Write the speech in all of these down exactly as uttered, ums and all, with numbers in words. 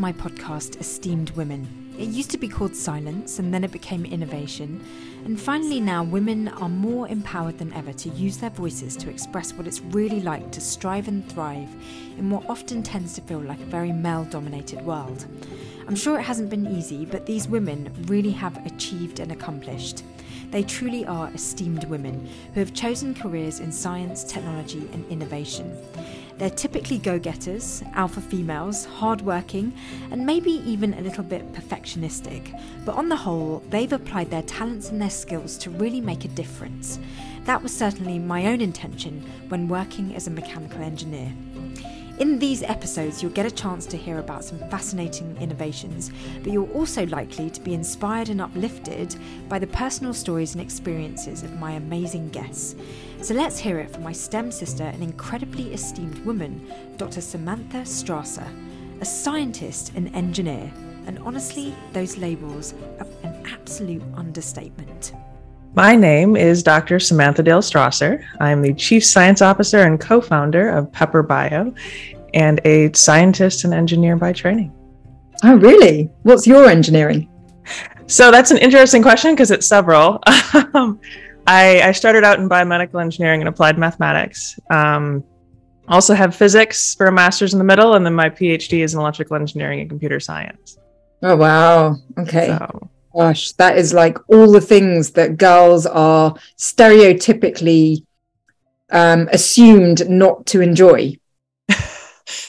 to my podcast, Esteemed Women. It used to be called Silence, and then it became Innovation. And finally now, women are more empowered than ever to use their voices to express what it's really like to strive and thrive in what often tends to feel like a very male-dominated world. I'm sure it hasn't been easy, but these women really have achieved and accomplished. They truly are esteemed women who have chosen careers in science, technology, and innovation. They're typically go-getters, alpha females, hard-working, and maybe even a little bit perfectionistic. But on the whole, they've applied their talents and their skills to really make a difference. That was certainly my own intention when working as a mechanical engineer. In these episodes, you'll get a chance to hear about some fascinating innovations, but you're also likely to be inspired and uplifted by the personal stories and experiences of my amazing guests. So let's hear it from my STEM sister and incredibly esteemed woman, Doctor Samantha Strasser, a scientist and engineer. And honestly, those labels are an absolute understatement. My name is Doctor Samantha Dale Strasser. I'm the Chief Science Officer and co-founder of Pepper Bio and a scientist and engineer by training. Oh, really? What's your engineering? So that's an interesting question because it's several. I, I started out in biomedical engineering and applied mathematics. Um, also have physics for a master's in the middle, and then my PhD is in electrical engineering and computer science. Oh, wow. Okay. So, gosh, that is like all the things that girls are stereotypically um, assumed not to enjoy.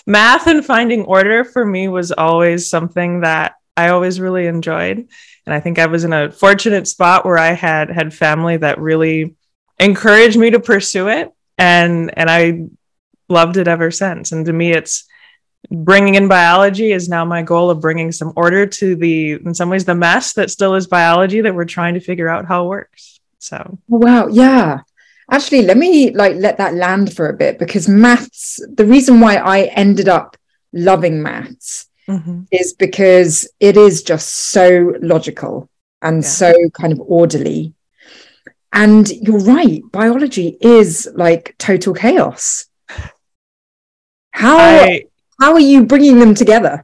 Math and finding order for me was always something that I always really enjoyed. And I think I was in a fortunate spot where I had had family that really encouraged me to pursue it. And, and I loved it ever since. And to me, it's bringing in biology is now my goal of bringing some order to the, in some ways, the mess that still is biology that we're trying to figure out how it works. So. Wow. Yeah. Actually, let me like let that land for a bit, because maths, the reason why I ended up loving maths mm-hmm. is because it is just so logical and yeah. so kind of orderly. And you're right. Biology is like total chaos. How... I- How are you bringing them together?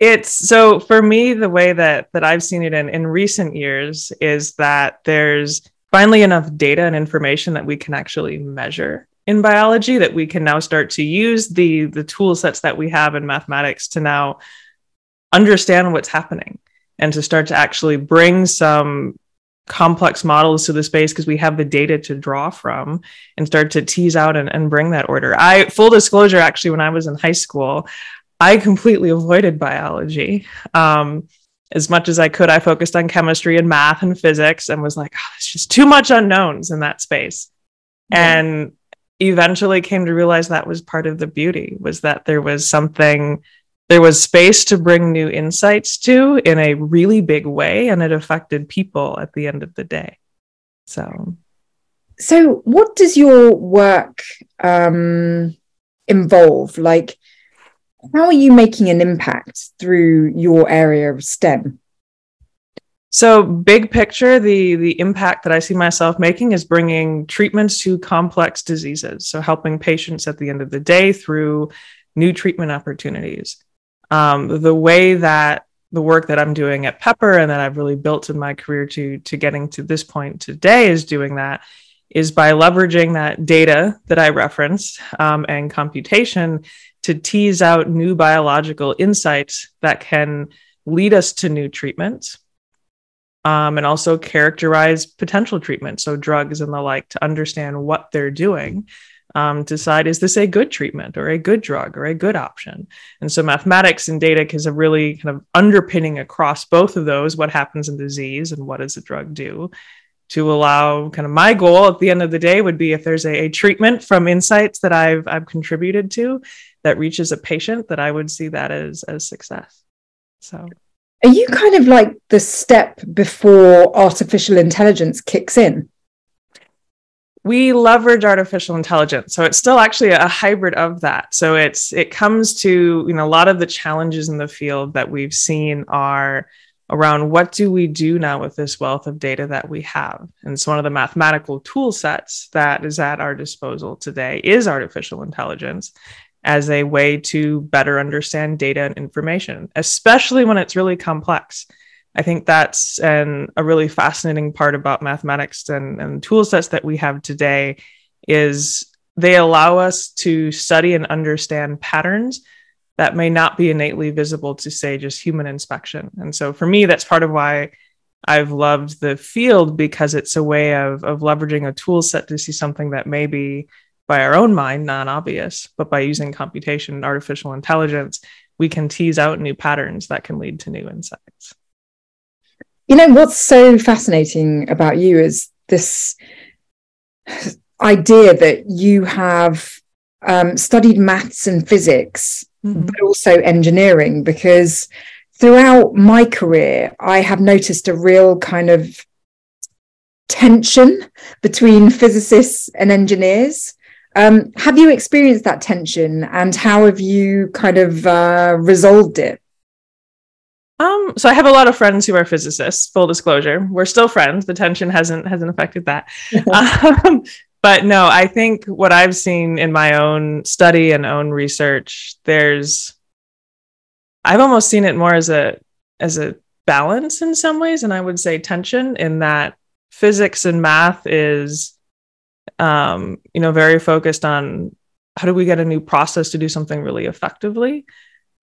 It's so for me, the way that that I've seen it in, in recent years is that there's finally enough data and information that we can actually measure in biology that we can now start to use the, the tool sets that we have in mathematics to now understand what's happening and to start to actually bring some complex models to the space because we have the data to draw from and start to tease out and, and bring that order. I, full disclosure, actually, when I was in high school, I completely avoided biology. Um, as much as I could, I focused on chemistry and math and physics and was like, oh, it's just too much unknowns in that space. Yeah. And eventually came to realize that was part of the beauty, was that there was something, there was space to bring new insights to in a really big way, and it affected people at the end of the day. So, so what does your work um, involve? Like, how are you making an impact through your area of STEM? So, big picture, the the impact that I see myself making is bringing treatments to complex diseases. So, helping patients at the end of the day through new treatment opportunities. Um, the way that the work that I'm doing at Pepper and that I've really built in my career to, to getting to this point today is doing that is by leveraging that data that I referenced um, and computation to tease out new biological insights that can lead us to new treatments um, and also characterize potential treatments. So drugs and the like, to understand what they're doing. Um, decide, is this a good treatment or a good drug or a good option? And so mathematics and data is a really kind of underpinning across both of those, what happens in disease and what does a drug do to allow kind of my goal at the end of the day would be if there's a, a treatment from insights that I've, I've contributed to that reaches a patient, that I would see that as, as success. So are you kind of like the step before artificial intelligence kicks in? We leverage artificial intelligence. So it's still actually a hybrid of that. So it's it comes to, you know, a lot of the challenges in the field that we've seen are around what do we do now with this wealth of data that we have? And so one of the mathematical tool sets that is at our disposal today is artificial intelligence. as a way to better understand data and information, especially when it's really complex. I think that's an, a really fascinating part about mathematics and, and tool sets that we have today is they allow us to study and understand patterns that may not be innately visible to, say, just human inspection. And so for me, that's part of why I've loved the field, because it's a way of, of leveraging a tool set to see something that may be, by our own mind, non-obvious, but by using computation and artificial intelligence, we can tease out new patterns that can lead to new insights. You know, what's so fascinating about you is this idea that you have um, studied maths and physics, mm-hmm. but also engineering, because throughout my career, I have noticed a real kind of tension between physicists and engineers. Um, have you experienced that tension, and how have you kind of uh, resolved it? Um, so I have a lot of friends who are physicists, full disclosure. We're still friends. The tension hasn't hasn't affected that. um, but no, I think what I've seen in my own study and own research, there's, I've almost seen it more as a, as a balance in some ways. And I would say tension, in that physics and math is, um, you know, very focused on how do we get a new process to do something really effectively?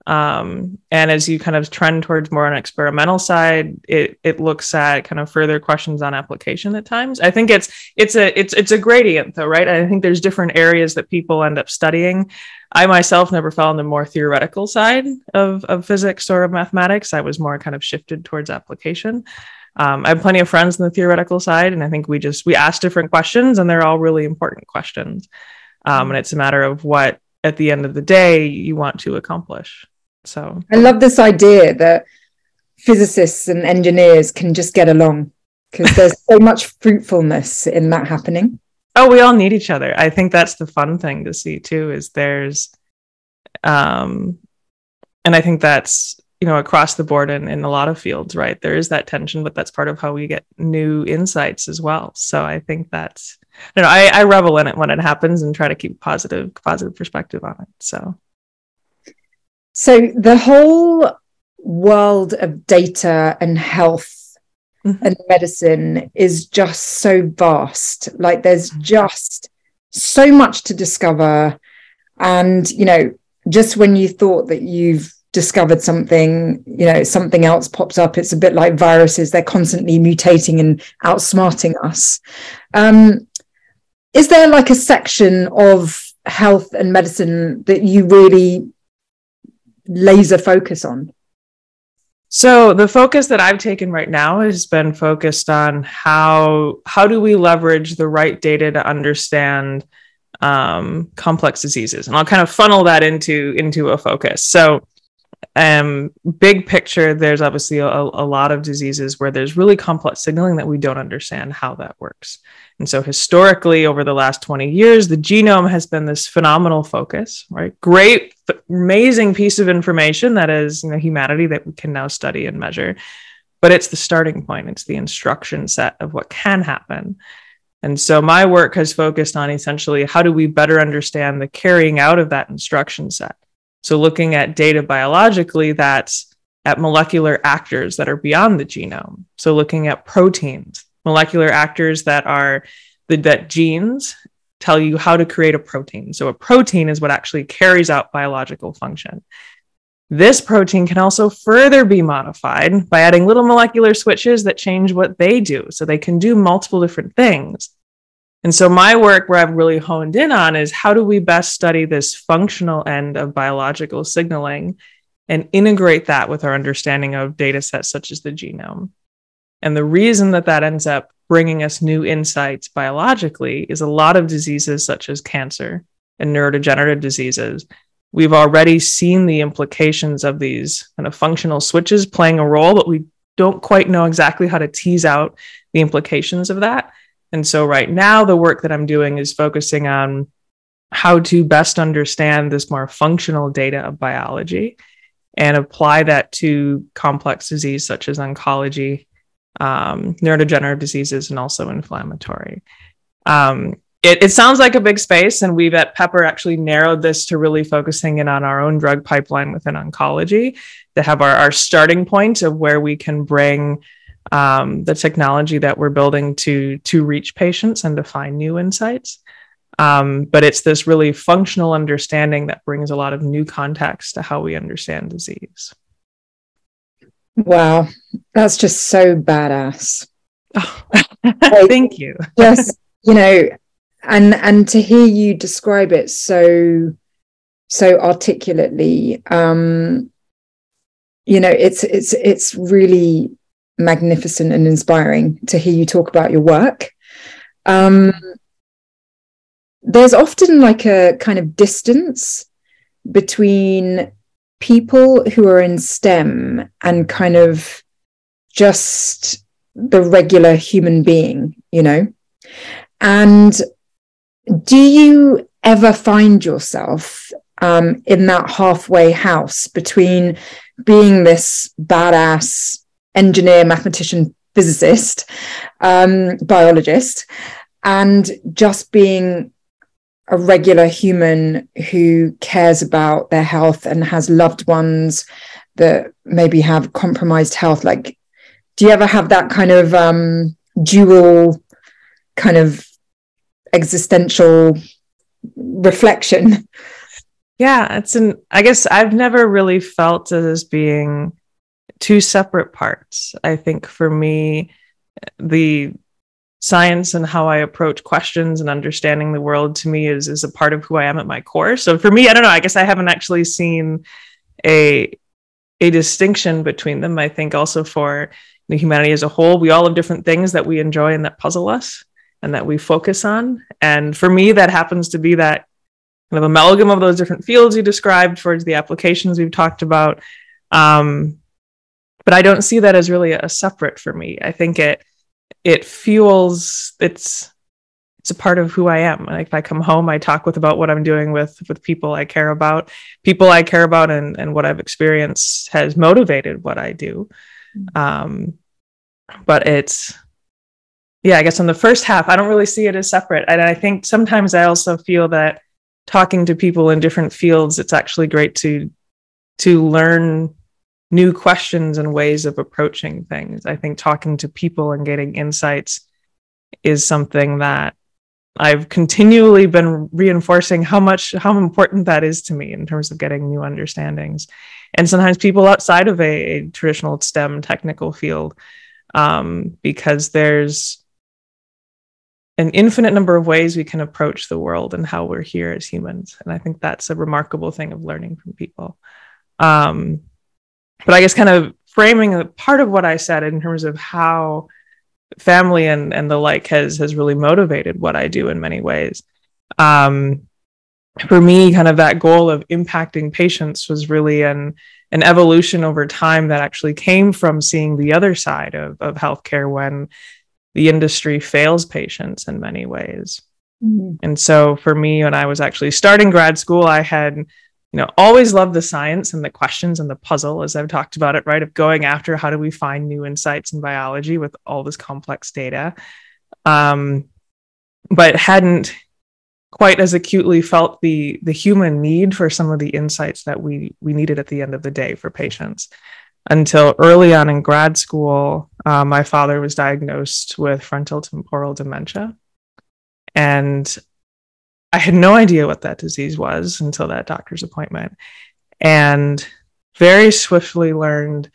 Um, and as you kind of trend towards more an experimental side, it it looks at kind of further questions on application at times. I think it's it's a it's it's a gradient though, right? I think there's different areas that people end up studying. I myself never fell on the more theoretical side of of physics or of mathematics. I was more kind of shifted towards application. Um, I have plenty of friends on the theoretical side, and I think we just we ask different questions, and they're all really important questions. Um, and it's a matter of what at the end of the day you want to accomplish. So I love this idea that physicists and engineers can just get along, because there's so much fruitfulness in that happening. Oh, we all need each other. I think that's the fun thing to see too, is there's, um, and I think that's, you know, across the board in, in a lot of fields, right? There is that tension, but that's part of how we get new insights as well. So I think that's, you know, I, I revel in it when it happens and try to keep positive, positive perspective on it. So. So the whole world of data and health mm-hmm. and medicine is just so vast. Like, there's just so much to discover. And, you know, just when you thought that you've discovered something, you know, something else pops up. It's a bit like viruses. They're constantly mutating and outsmarting us. Um, is there like a section of health and medicine that you really laser focus on? So the focus that I've taken right now has been focused on how how do we leverage the right data to understand um, complex diseases, and I'll kind of funnel that into into a focus. So, um, big picture, there's obviously a, a lot of diseases where there's really complex signaling that we don't understand how that works. And so historically, over the last twenty years, the genome has been this phenomenal focus, right? Great, amazing piece of information that is, you know, humanity that we can now study and measure. But it's the starting point. It's the instruction set of what can happen. And so my work has focused on essentially how do we better understand the carrying out of that instruction set. So looking at data biologically, that's at molecular actors that are beyond the genome. So looking at proteins, molecular actors that are the that genes tell you how to create a protein. So a protein is what actually carries out biological function. This protein can also further be modified by adding little molecular switches that change what they do. So they can do multiple different things. And so my work, where I've really honed in on, is how do we best study this functional end of biological signaling and integrate that with our understanding of data sets such as the genome. And the reason that that ends up bringing us new insights biologically is a lot of diseases such as cancer and neurodegenerative diseases. We've already seen the implications of these kind of functional switches playing a role, but we don't quite know exactly how to tease out the implications of that. And so right now, the work that I'm doing is focusing on how to best understand this more functional data of biology and apply that to complex disease such as oncology, um, neurodegenerative diseases, and also inflammatory. Um, It, it sounds like a big space, and we've at Pepper actually narrowed this to really focusing in on our own drug pipeline within oncology, to have our, our starting point of where we can bring um, the technology that we're building to, to reach patients and to find new insights. Um, but it's this really functional understanding that brings a lot of new context to how we understand disease. Wow, that's just so badass. Oh, thank you. Just, you know, and and to hear you describe it so so articulately, um, you know, it's it's it's really magnificent and inspiring to hear you talk about your work. Um, there's often like a kind of distance between people who are in STEM and kind of just the regular human being, you know. And do you ever find yourself um, in that halfway house between being this badass engineer, mathematician, physicist, um, biologist, and just being a regular human who cares about their health and has loved ones that maybe have compromised health? Like, do you ever have that kind of um, dual kind of existential reflection? Yeah, it's an, I guess I've never really felt it as being two separate parts. I think for me, the science and how I approach questions and understanding the world, to me, is is a part of who I am at my core. So for me, I don't know, I guess I haven't actually seen a a distinction between them. I think also for humanity as a whole, we all have different things that we enjoy and that puzzle us and that we focus on. And for me, that happens to be that kind of amalgam of those different fields you described towards the applications we've talked about. Um, but I don't see that as really a separate for me. I think it It fuels, it's it's a part of who I am. Like, if I come home, I talk with about what I'm doing with with people I care about. People I care about and, and what I've experienced has motivated what I do. Um, but it's, yeah, I guess on the first half, I don't really see it as separate. And I think sometimes I also feel that talking to people in different fields, it's actually great to to learn new questions and ways of approaching things. I think talking to people and getting insights is something that I've continually been reinforcing how much, how important that is to me in terms of getting new understandings. And sometimes people outside of a, a traditional STEM technical field, um, because there's an infinite number of ways we can approach the world and how we're here as humans. And I think that's a remarkable thing of learning from people. Um, But I guess kind of framing a part of what I said in terms of how family and, and the like has has really motivated what I do in many ways. Um, for me, kind of that goal of impacting patients was really an, an evolution over time that actually came from seeing the other side of, of healthcare when the industry fails patients in many ways. Mm-hmm. And so for me, when I was actually starting grad school, I had... You know, always love the science and the questions and the puzzle, as I've talked about it, right? Of going after how do we find new insights in biology with all this complex data. Um, but hadn't quite as acutely felt the the human need for some of the insights that we we needed at the end of the day for patients. Until early on in grad school, uh, my father was diagnosed with frontal temporal dementia. And I had no idea what that disease was until that doctor's appointment, and very swiftly learned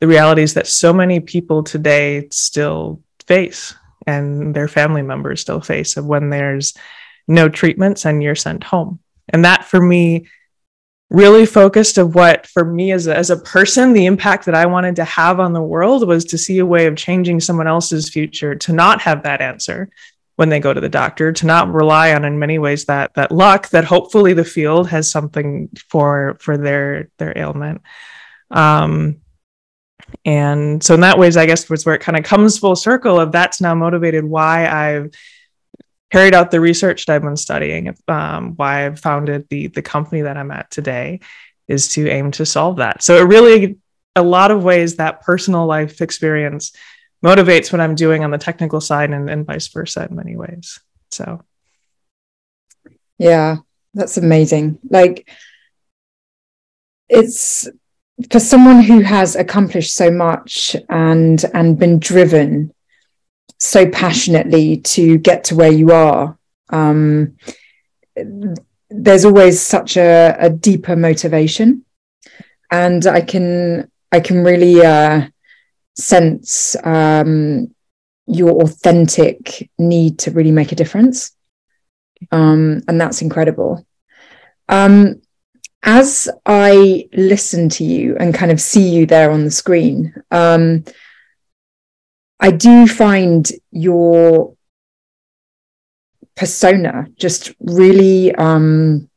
the realities that so many people today still face and their family members still face of when there's no treatments and you're sent home. And that for me really focused of what for me as a, as a person, the impact that I wanted to have on the world was to see a way of changing someone else's future, to not have that answer when they go to the doctor, to not rely on, in many ways, that that luck, that hopefully the field has something for for their their ailment. Um, and so in that ways, I guess, was where it kind of comes full circle of that's now motivated why I've carried out the research that I've been studying, um, why I've founded the the company that I'm at today, is to aim to solve that. So it really, a lot of ways, that personal life experience motivates what I'm doing on the technical side, and, and vice versa in many ways. So Yeah, that's amazing. Like, it's for someone who has accomplished so much and and been driven so passionately to get to where you are, um, there's always such a, a deeper motivation. And I can I can really uh, sense um, your authentic need to really make a difference. Um, and that's incredible. Um, as I listen to you and kind of see you there on the screen, um, I do find your persona just really um,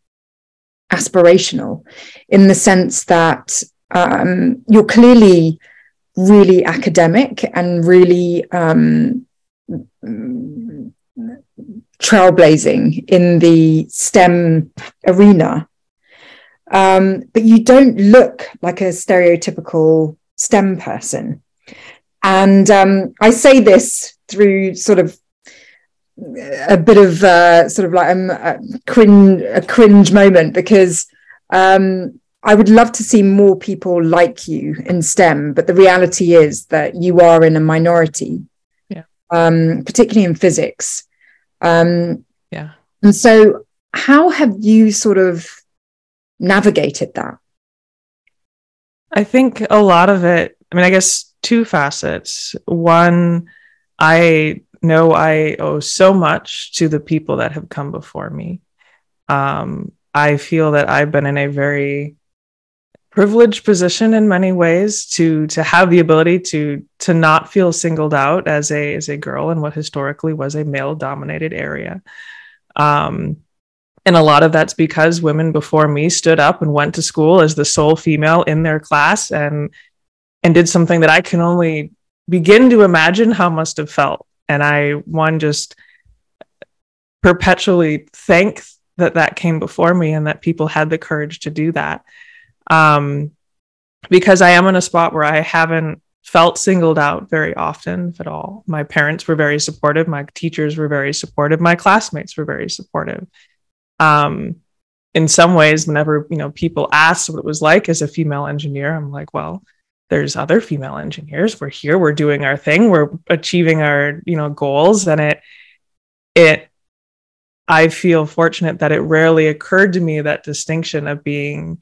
aspirational, in the sense that um, you're clearly really academic and really um, trailblazing in the STEM arena. Um, but you don't look like a stereotypical STEM person. And um, I say this through sort of a bit of uh, sort of like um, a, cringe, a cringe moment, because um, I would love to see more people like you in STEM. But the reality is that you are in a minority, yeah. um, particularly in physics. Um, yeah. And so how have you sort of navigated that? I think a lot of it, I mean, I guess two facets. One, I know I owe so much to the people that have come before me. Um, I feel that I've been in a very privileged position in many ways to to have the ability to to not feel singled out as a as a girl in what historically was a male dominated area. Um, and a lot of that's because women before me stood up and went to school as the sole female in their class and and did something that I can only begin to imagine how must have felt. And I, one, just perpetually thank that that came before me and that people had the courage to do that. Um, because I am in a spot where I haven't felt singled out very often, if at all. My parents were very supportive. My teachers were very supportive. My classmates were very supportive. Um, in some ways, whenever, you know, people ask what it was like as a female engineer, I'm like, well, there's other female engineers. We're here, we're doing our thing, we're achieving our, you know, goals. And it, it, I feel fortunate that it rarely occurred to me that distinction of being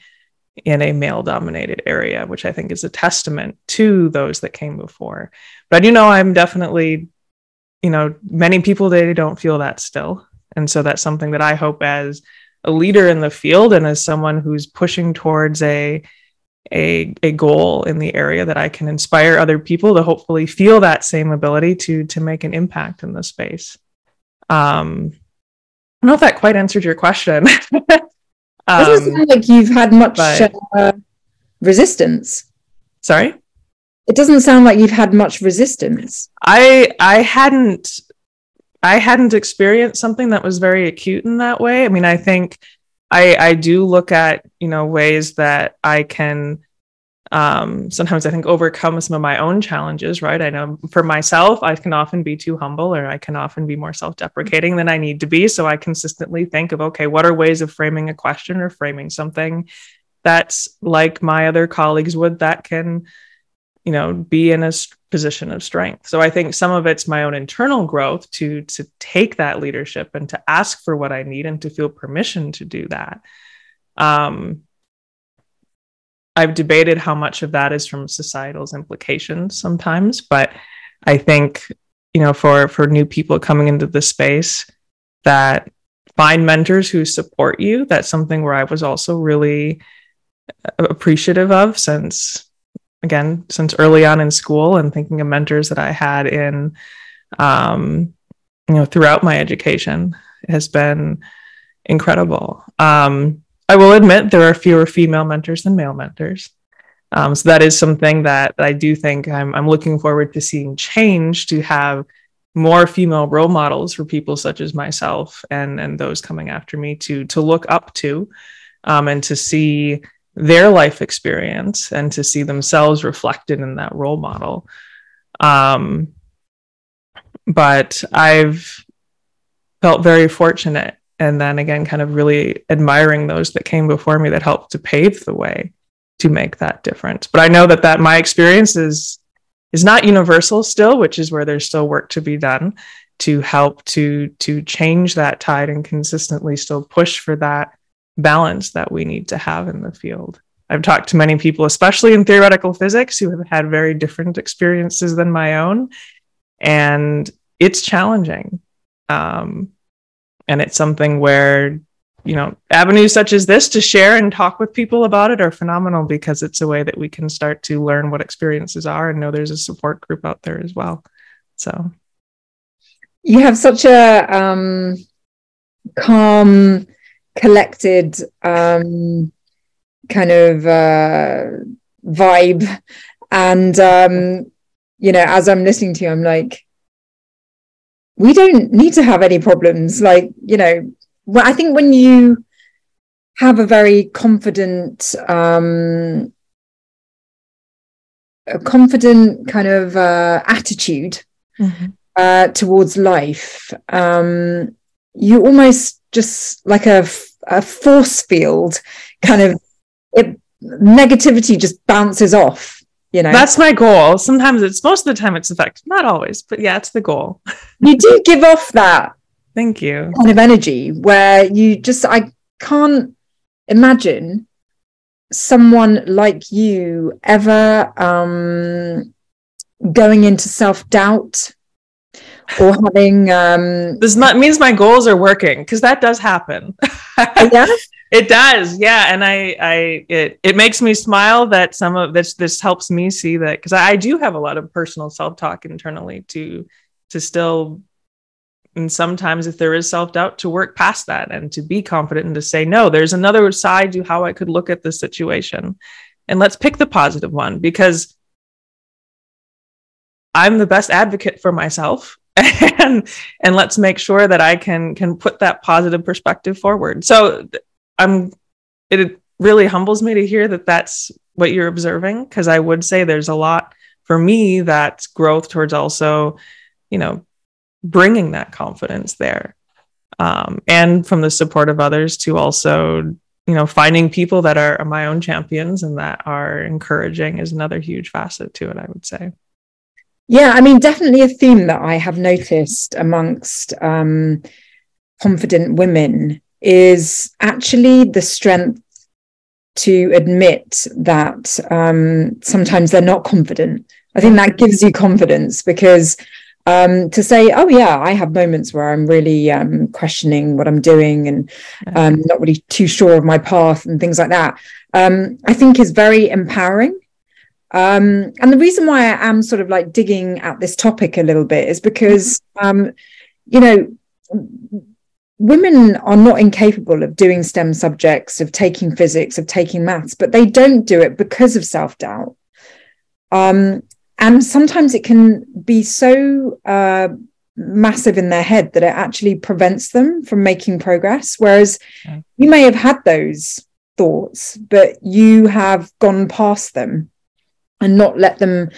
in a male dominated area, which I think is a testament to those that came before. But I do know I'm definitely, you know, many people, they don't feel that still. And so that's something that I hope, as a leader in the field and as someone who's pushing towards a, a, a goal in the area, that I can inspire other people to hopefully feel that same ability to, to make an impact in the space. Um, I don't know if that quite answered your question. um, doesn't sound like you've had much but, uh, resistance. Sorry? It doesn't sound like you've had much resistance. I, I hadn't, I hadn't experienced something that was very acute in that way. I mean, I think I, I do look at, you know, ways that I can um, sometimes I think overcome some of my own challenges, right? I know for myself, I can often be too humble, or I can often be more self-deprecating than I need to be. So I consistently think of, okay, what are ways of framing a question or framing something that's like my other colleagues would, that can, you know, be in a position of strength. So I think some of it's my own internal growth to, to take that leadership and to ask for what I need and to feel permission to do that. Um, I've debated how much of that is from societal implications sometimes, but I think, you know, for, for new people coming into the space, that find mentors who support you. That's something where I was also really appreciative of since, again, since early on in school, and thinking of mentors that I had in, um, you know, throughout my education has been incredible. Um, I will admit there are fewer female mentors than male mentors. Um, so that is something that I do think I'm, I'm looking forward to seeing change, to have more female role models for people such as myself and, and those coming after me to, to look up to, um, and to see their life experience and to see themselves reflected in that role model. Um, but I've felt very fortunate And then again, kind of really admiring those that came before me that helped to pave the way to make that difference. But I know that that my experience is, is not universal still, which is where there's still work to be done to help to, to change that tide and consistently still push for that balance that we need to have in the field. I've talked to many people, especially in theoretical physics, who have had very different experiences than my own. And it's challenging. Um, and it's something where, you know, avenues such as this to share and talk with people about it are phenomenal, because it's a way that we can start to learn what experiences are and know there's a support group out there as well. So you have such a um, calm, collected um kind of uh vibe, and um you know, as I'm listening to you, I'm like, we don't need to have any problems. Like, you know, I think when you have a very confident um a confident kind of uh attitude mm-hmm. uh towards life, um you almost just like a, a force field kind of it, negativity just bounces off, you know. That's my goal. Sometimes it's, most of the time it's effective, not always, but yeah, it's the goal. You do give off that thank you kind of energy where you just, I can't imagine someone like you ever um going into self-doubt or having um this not, means my goals are working, because that does happen. Yeah. It does, yeah. And I I it it makes me smile that some of this this helps me see that, because I do have a lot of personal self-talk internally to to still, and sometimes if there is self-doubt, to work past that and to be confident and to say, no, there's another side to how I could look at this situation, and let's pick the positive one, because I'm the best advocate for myself, and and let's make sure that I can can put that positive perspective forward. So I'm, it really humbles me to hear that that's what you're observing, because I would say there's a lot for me that's growth towards also, you know, bringing that confidence there, um, and from the support of others to also, you know, finding people that are my own champions and that are encouraging is another huge facet to it, I would say. Yeah, I mean, definitely a theme that I have noticed amongst um, confident women is actually the strength to admit that um, sometimes they're not confident. I think that gives you confidence, because um, to say, oh, yeah, I have moments where I'm really um, questioning what I'm doing and um, not really too sure of my path and things like that, um, I think is very empowering. Um, and the reason why I am sort of like digging at this topic a little bit is because, um, you know, women are not incapable of doing STEM subjects, of taking physics, of taking maths, but they don't do it because of self-doubt. Um, and sometimes it can be so uh, massive in their head that it actually prevents them from making progress. Whereas okay. you may have had those thoughts, but you have gone past them and not let them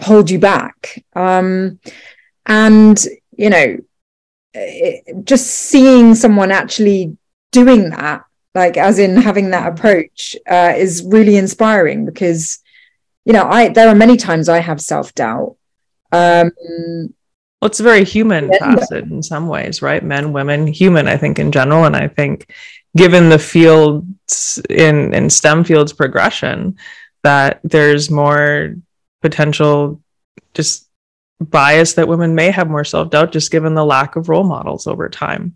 hold you back. Um, and, you know, it, just seeing someone actually doing that, like as in having that approach, uh, is really inspiring, because, you know, I there are many times I have self-doubt. Um, well, it's a very human facet in some ways, right? Men, women, human, I think, in general. And I think given the fields in, in STEM fields progression, that there's more potential just bias that women may have more self-doubt just given the lack of role models over time.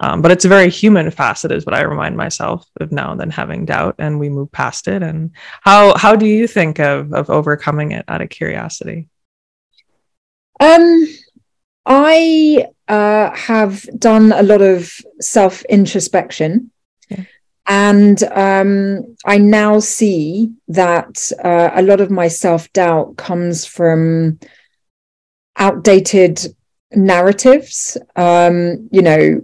Um, but it's a very human facet is what I remind myself of now and then, having doubt, and we move past it. And how how do you think of, of overcoming it, out of curiosity? Um, I uh, have done a lot of self-introspection. Yeah. And um, I now see that uh, a lot of my self-doubt comes from outdated narratives. Um, you know,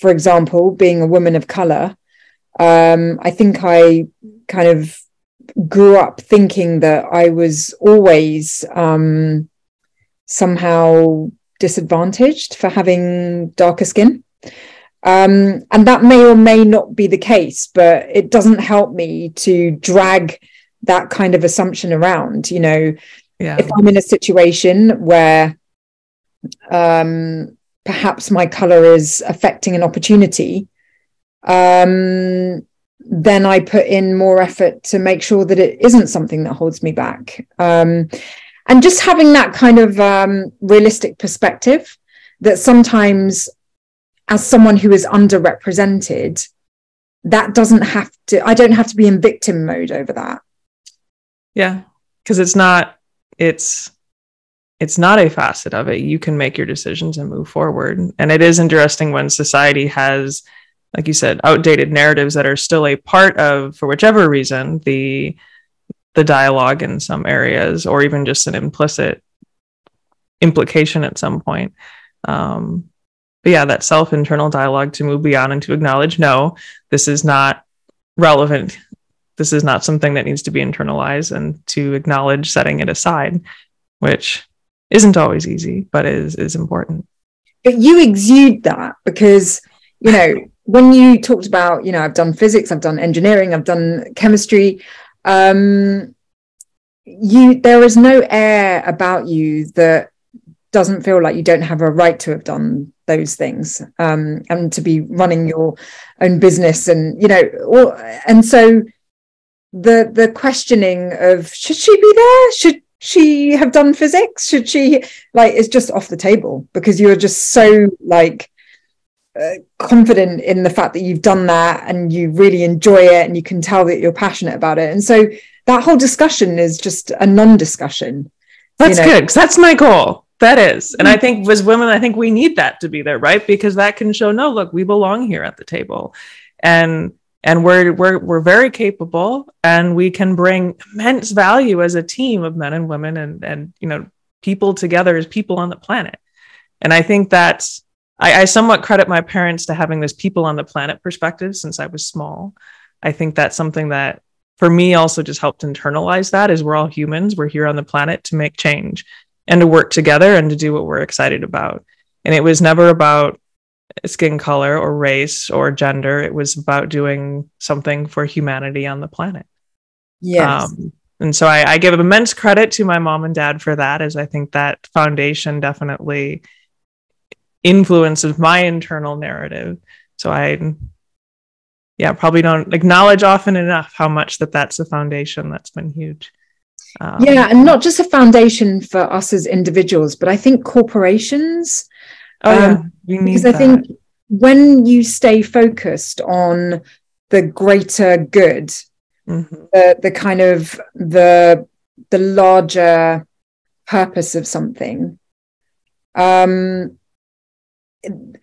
for example, being a woman of color, um, I think I kind of grew up thinking that I was always um, somehow disadvantaged for having darker skin. Um, and that may or may not be the case, but it doesn't help me to drag that kind of assumption around. You know, yeah. If I'm in a situation where um, perhaps my color is affecting an opportunity, um, then I put in more effort to make sure that it isn't something that holds me back. Um, and just having that kind of um, realistic perspective that sometimes, as someone who is underrepresented, that doesn't have to, I don't have to be in victim mode over that. Yeah. Cause it's not, it's, it's not a facet of it. You can make your decisions and move forward. And it is interesting when society has, like you said, outdated narratives that are still a part of, for whichever reason, the, the dialogue in some areas, or even just an implicit implication at some point. Um, But yeah, that self-internal dialogue to move beyond and to acknowledge, no, this is not relevant. This is not something that needs to be internalized, and to acknowledge setting it aside, which isn't always easy, but is is important. But you exude that because, you know, when you talked about, you know, I've done physics, I've done engineering, I've done chemistry. Um, you, there is no air about you that doesn't feel like you don't have a right to have done those things, um, and to be running your own business, and you know, or, and so the the questioning of should she be there, should she have done physics, should she, like, it's just off the table because you're just so like uh, confident in the fact that you've done that and you really enjoy it and you can tell that you're passionate about it, and so that whole discussion is just a non-discussion. That's you know? Good, because that's my goal. That is. And I think as women, I think we need that to be there, right? Because that can show, no, look, we belong here at the table. And and we're we're we're very capable, and we can bring immense value as a team of men and women and and you know, people together as people on the planet. And I think that's I, I somewhat credit my parents to having this people on the planet perspective since I was small. I think that's something that for me also just helped internalize that is we're all humans, we're here on the planet to make change, and to work together and to do what we're excited about. And it was never about skin color or race or gender. It was about doing something for humanity on the planet. Yes. Um, and so I, I give immense credit to my mom and dad for that, as I think that foundation definitely influences my internal narrative. So I, yeah, probably don't acknowledge often enough how much that that's a foundation that's been huge. Um, yeah, and not just a foundation for us as individuals, but I think corporations. Oh, yeah. um, we need because that. I think when you stay focused on the greater good, mm-hmm. the the kind of the the larger purpose of something, um,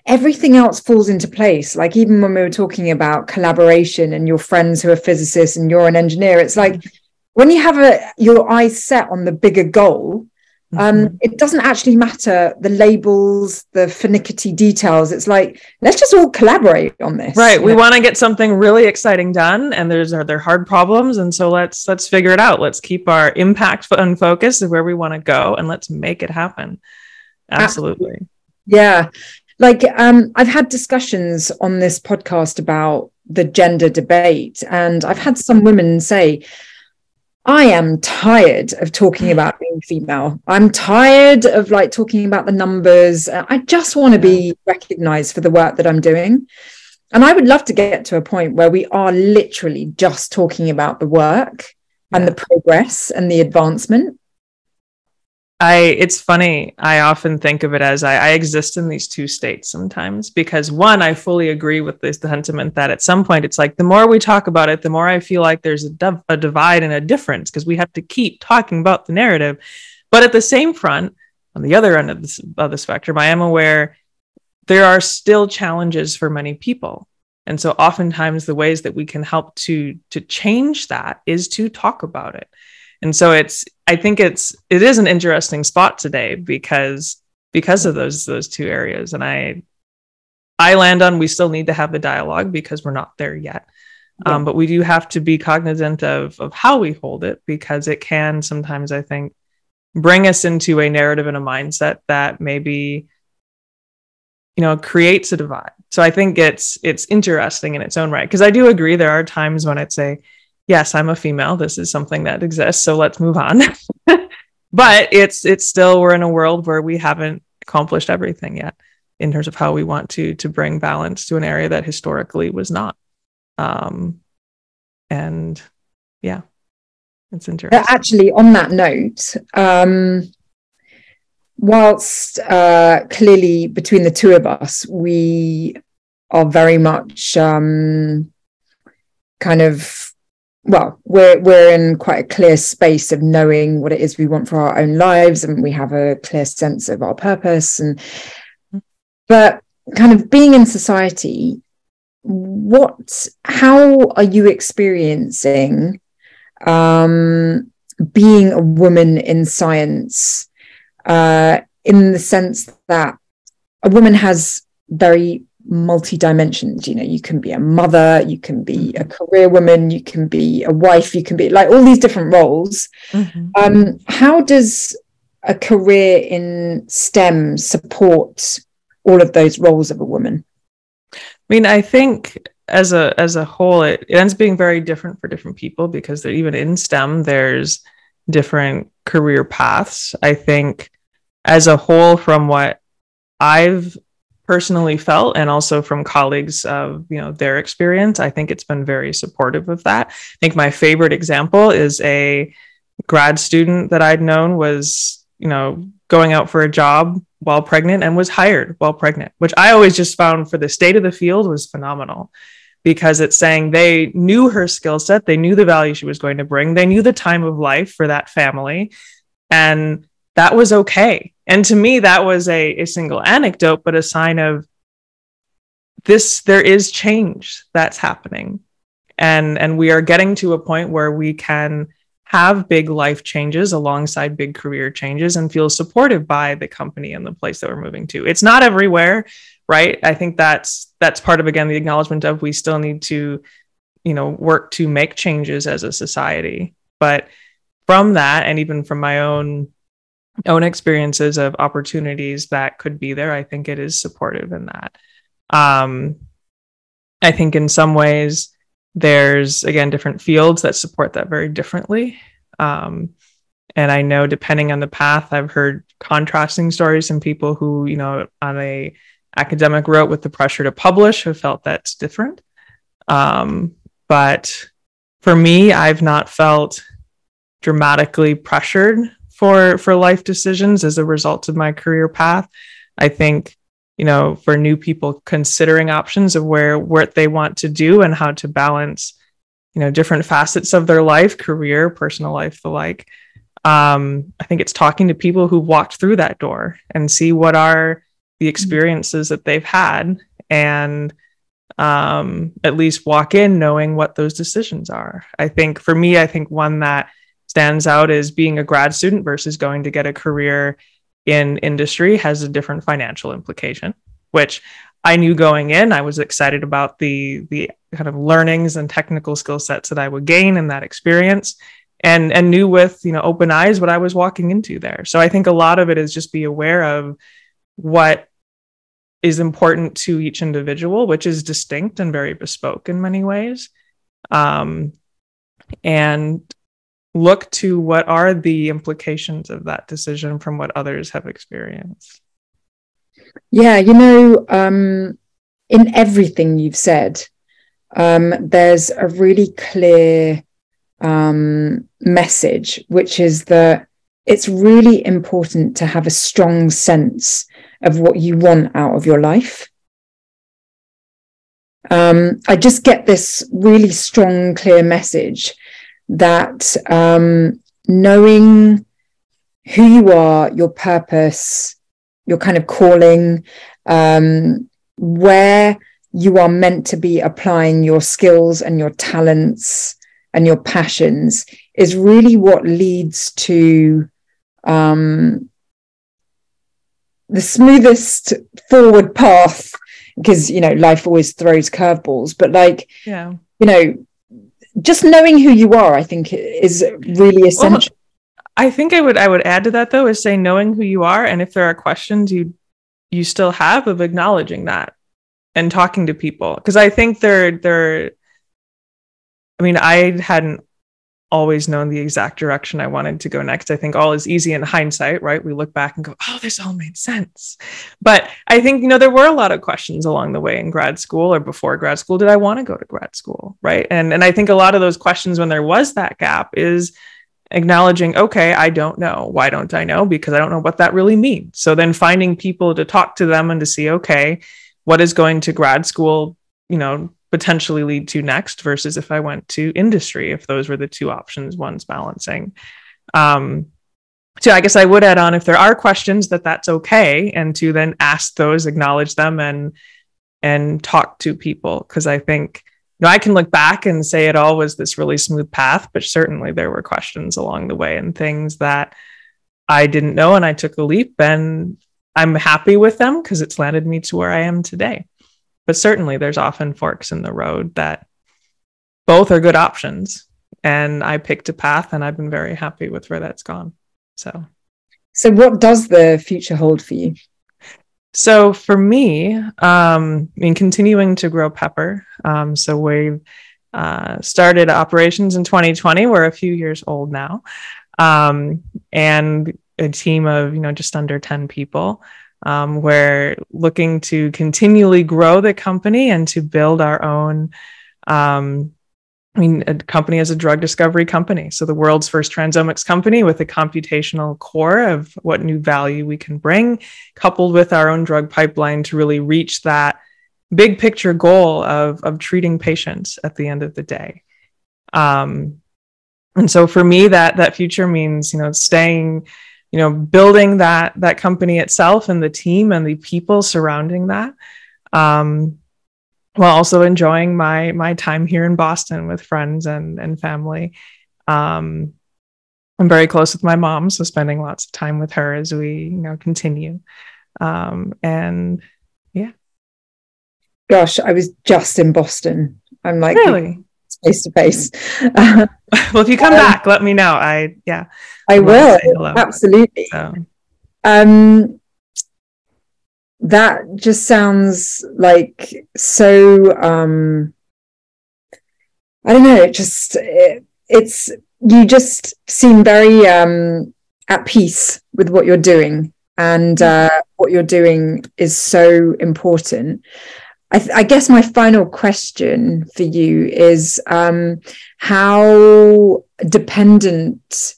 everything else falls into place. Like even when we were talking about collaboration and your friends who are physicists and you're an engineer, it's like. Mm-hmm. When you have a, your eyes set on the bigger goal, um, mm-hmm. it doesn't actually matter the labels, the finicky details. It's like, let's just all collaborate on this. Right. We want to get something really exciting done, and there's are there hard problems. And so let's let's figure it out. Let's keep our impact and focus of where we want to go, and let's make it happen. Absolutely. Absolutely. Yeah. Like um, I've had discussions on this podcast about the gender debate, and I've had some women say, I am tired of talking about being female. I'm tired of like talking about the numbers. I just want to be recognized for the work that I'm doing. And I would love to get to a point where we are literally just talking about the work and the progress and the advancement. I, it's funny. I often think of it as I, I exist in these two states sometimes, because one, I fully agree with this sentiment that at some point it's like, the more we talk about it, the more I feel like there's a, div- a divide and a difference, because we have to keep talking about the narrative. But at the same front, on the other end of, this, of the spectrum, I am aware there are still challenges for many people. And so oftentimes the ways that we can help to, to change that is to talk about it. And so it's, I think it's, it is an interesting spot today because, because of those, those two areas. And I, I land on, we still need to have the dialogue because we're not there yet. Yeah. Um, but we do have to be cognizant of, of how we hold it, because it can sometimes, I think, bring us into a narrative and a mindset that maybe you know, creates a divide. So I think it's, it's interesting in its own right. Cause I do agree. There are times when I'd say, yes, I'm a female. This is something that exists. So let's move on. But it's, it's still, we're in a world where we haven't accomplished everything yet in terms of how we want to, to bring balance to an area that historically was not. Um, and yeah, it's interesting. Actually, on that note, um, whilst uh, clearly between the two of us, we are very much um, kind of, well, we're we're in quite a clear space of knowing what it is we want for our own lives, and we have a clear sense of our purpose. And but kind of being in society, what, how are you experiencing um, being a woman in science? Uh, in the sense that a woman has very multi dimensions. You know, you can be a mother, you can be a career woman, you can be a wife, you can be like all these different roles. Mm-hmm. Um, how does a career in STEM support all of those roles of a woman? I mean, I think as a as a whole, it, it ends being very different for different people, because they're, even in STEM, there's different career paths. I think as a whole, from what I've personally felt, and also from colleagues of, you know, their experience, I think it's been very supportive of that. I think my favorite example is a grad student that I'd known was, you know, going out for a job while pregnant and was hired while pregnant, which I always just found for the state of the field was phenomenal, because it's saying they knew her skill set, they knew the value she was going to bring, they knew the time of life for that family, and that was okay. And to me, that was a, a single anecdote, but a sign of this, there is change that's happening. And, and we are getting to a point where we can have big life changes alongside big career changes and feel supported by the company and the place that we're moving to. It's not everywhere, right? I think that's, that's part of, again, the acknowledgement of, we still need to, you know, work to make changes as a society. But from that, and even from my own own experiences of opportunities that could be there, I think it is supportive in that. Um, I think in some ways there's, again, different fields that support that very differently. Um, and I know, depending on the path, I've heard contrasting stories from people who, you know, on a academic route with the pressure to publish, have felt that's different. Um, but for me, I've not felt dramatically pressured for for life decisions as a result of my career path. I think, you know, for new people considering options of where what they want to do and how to balance, you know, different facets of their life, career, personal life, the like, um, I think it's talking to people who walked through that door and see what are the experiences that they've had, and um, at least walk in knowing what those decisions are. I think for me, I think one that stands out as being a grad student versus going to get a career in industry has a different financial implication, which I knew going in. I was excited about the the kind of learnings and technical skill sets that I would gain in that experience, and and knew with, you know, open eyes what I was walking into there. So I think a lot of it is just be aware of what is important to each individual, which is distinct and very bespoke in many ways, um, and look to what are the implications of that decision from what others have experienced. Yeah, you know, um, in everything you've said, um, there's a really clear um, message, which is that it's really important to have a strong sense of what you want out of your life. Um, I just get this really strong, clear message that um, knowing who you are, your purpose, your kind of calling, um, where you are meant to be applying your skills and your talents and your passions is really what leads to um, the smoothest forward path, because, you know, life always throws curveballs, but like, yeah. you know, just knowing who you are, I think, is really essential. Well, I think I would I would add to that, though, is say knowing who you are, and if there are questions you you still have of acknowledging that and talking to people. Because I think they're, they're, I mean, I hadn't always known the exact direction I wanted to go next. I think all is easy in hindsight, right? We look back and go, oh, this all made sense. But I think, you know, there were a lot of questions along the way in grad school or before grad school. Did I want to go to grad school? Right. And, and I think a lot of those questions when there was that gap is acknowledging, okay, I don't know. Why don't I know? Because I don't know what that really means. So then finding people to talk to them and to see, okay, what is going to grad school, you know, potentially lead to next versus if I went to industry, if those were the two options, one's balancing. Um, so I guess I would add on if there are questions that that's okay. And to then ask those, acknowledge them and, and talk to people. Cause I think, you know, I can look back and say it all was this really smooth path, but certainly there were questions along the way and things that I didn't know. And I took a leap and I'm happy with them because it's landed me to where I am today. But certainly there's often forks in the road that both are good options. And I picked a path and I've been very happy with where that's gone. So, so what does the future hold for you? So for me, um, I mean, continuing to grow Pepper. Um, so we've uh, started operations in twenty twenty. We're a few years old now. Um, and a team of, you know, just under ten people. Um, we're looking to continually grow the company and to build our own, um, I mean, a company as a drug discovery company. So the world's first transomics company with a computational core of what new value we can bring, coupled with our own drug pipeline to really reach that big picture goal of, of treating patients at the end of the day. Um, and so for me, that, that future means, you know, staying, you know, building that, that company itself and the team and the people surrounding that, um, while also enjoying my, my time here in Boston with friends and, and family. Um, I'm very close with my mom, so spending lots of time with her as we, you know, continue. Um, and yeah. Gosh, I was just in Boston. I'm like, really? Face to face. Well, if you come um, back, let me know. I yeah, I will absolutely. So. Um, that just sounds like so. Um, I don't know. It just it, it's you just seem very um, at peace with what you're doing, and uh, what you're doing is so important. I, th- I guess my final question for you is, um, how dependent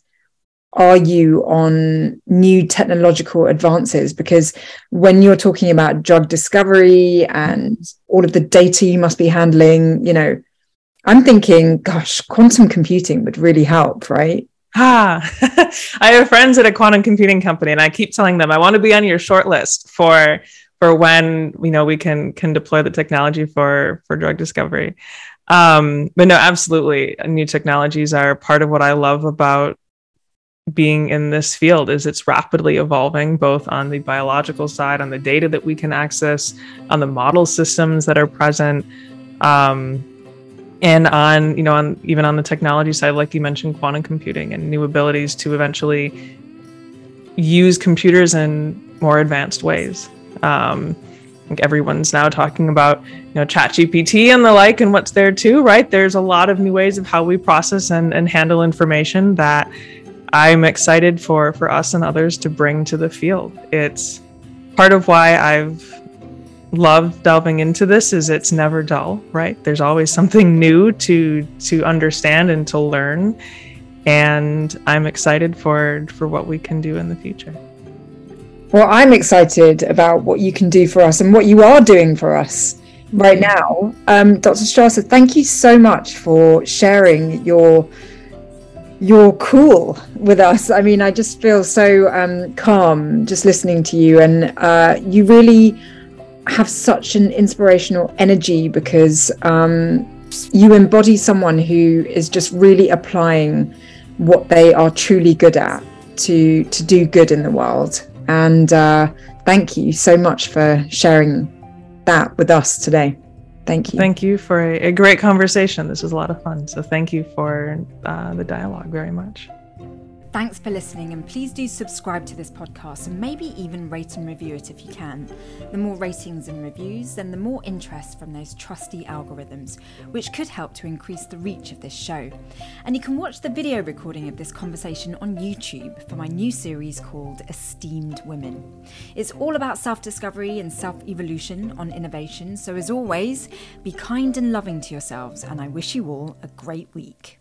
are you on new technological advances? Because when you're talking about drug discovery and all of the data you must be handling, you know, I'm thinking, gosh, quantum computing would really help, right? Ah, I have friends at a quantum computing company and I keep telling them, I want to be on your short list for... for when, you know, we can can deploy the technology for for drug discovery. Um, but no, absolutely. New technologies are part of what I love about being in this field is it's rapidly evolving, both on the biological side, on the data that we can access, on the model systems that are present, um, and on, you know, on even on the technology side, like you mentioned, quantum computing and new abilities to eventually use computers in more advanced ways. Um, I think everyone's now talking about, you know, ChatGPT and the like, and what's there too, right? There's a lot of new ways of how we process and, and handle information that I'm excited for, for us and others to bring to the field. It's part of why I've loved delving into this is it's never dull, right? There's always something new to, to understand and to learn. And I'm excited for, for what we can do in the future. Well, I'm excited about what you can do for us and what you are doing for us right now. Um, Doctor Strasser, thank you so much for sharing your your cool with us. I mean, I just feel so um, calm just listening to you. And uh, you really have such an inspirational energy because um, you embody someone who is just really applying what they are truly good at to to do good in the world. And uh, thank you so much for sharing that with us today. Thank you. Thank you for a, a great conversation. This was a lot of fun. So thank you for uh, the dialogue very much. Thanks for listening, and please do subscribe to this podcast and maybe even rate and review it if you can. The more ratings and reviews, then the more interest from those trusty algorithms, which could help to increase the reach of this show. And you can watch the video recording of this conversation on YouTube for my new series called Esteemed Women. It's all about self-discovery and self-evolution on Innovation, so as always, be kind and loving to yourselves, and I wish you all a great week.